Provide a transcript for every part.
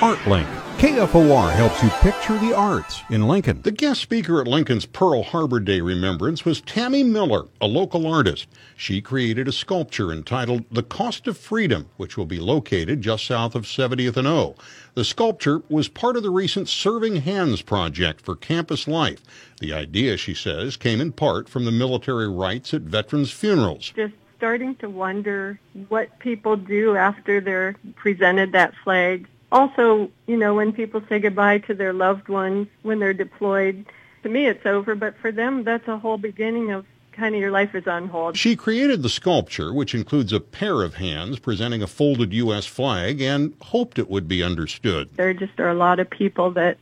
ArtLink. KFOR helps you picture the arts in Lincoln. The guest speaker at Lincoln's Pearl Harbor Day Remembrance was Tammy Miller, a local artist. She created a sculpture entitled The Cost of Freedom, which will be located just south of 70th and O. The sculpture was part of the recent Serving Hands project for campus life. The idea, she says, came in part from the military rites at veterans' funerals. Just starting to wonder what people do after they're presented that flag. Also, you know, when people say goodbye to their loved ones when they're deployed, to me it's over, but for them that's a whole beginning of kind of your life is on hold. She created the sculpture, which includes a pair of hands presenting a folded U.S. flag, and hoped it would be understood. There just are a lot of people that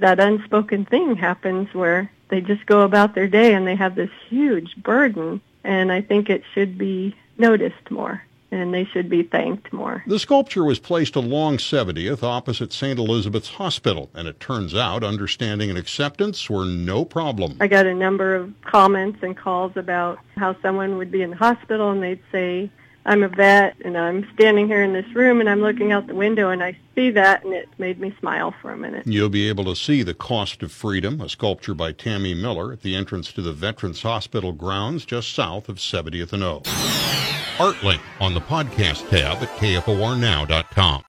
unspoken thing happens where they just go about their day and they have this huge burden, and I think it should be noticed more. And they should be thanked more. The sculpture was placed along 70th opposite St. Elizabeth's Hospital, and it turns out understanding and acceptance were no problem. I got a number of comments and calls about how someone would be in the hospital and they'd say, I'm a vet and I'm standing here in this room and I'm looking out the window and I see that, and it made me smile for a minute. You'll be able to see The Cost of Freedom, a sculpture by Tammy Miller, at the entrance to the Veterans Hospital grounds just south of 70th and O. ArtLink on the podcast tab at KFORnow.com.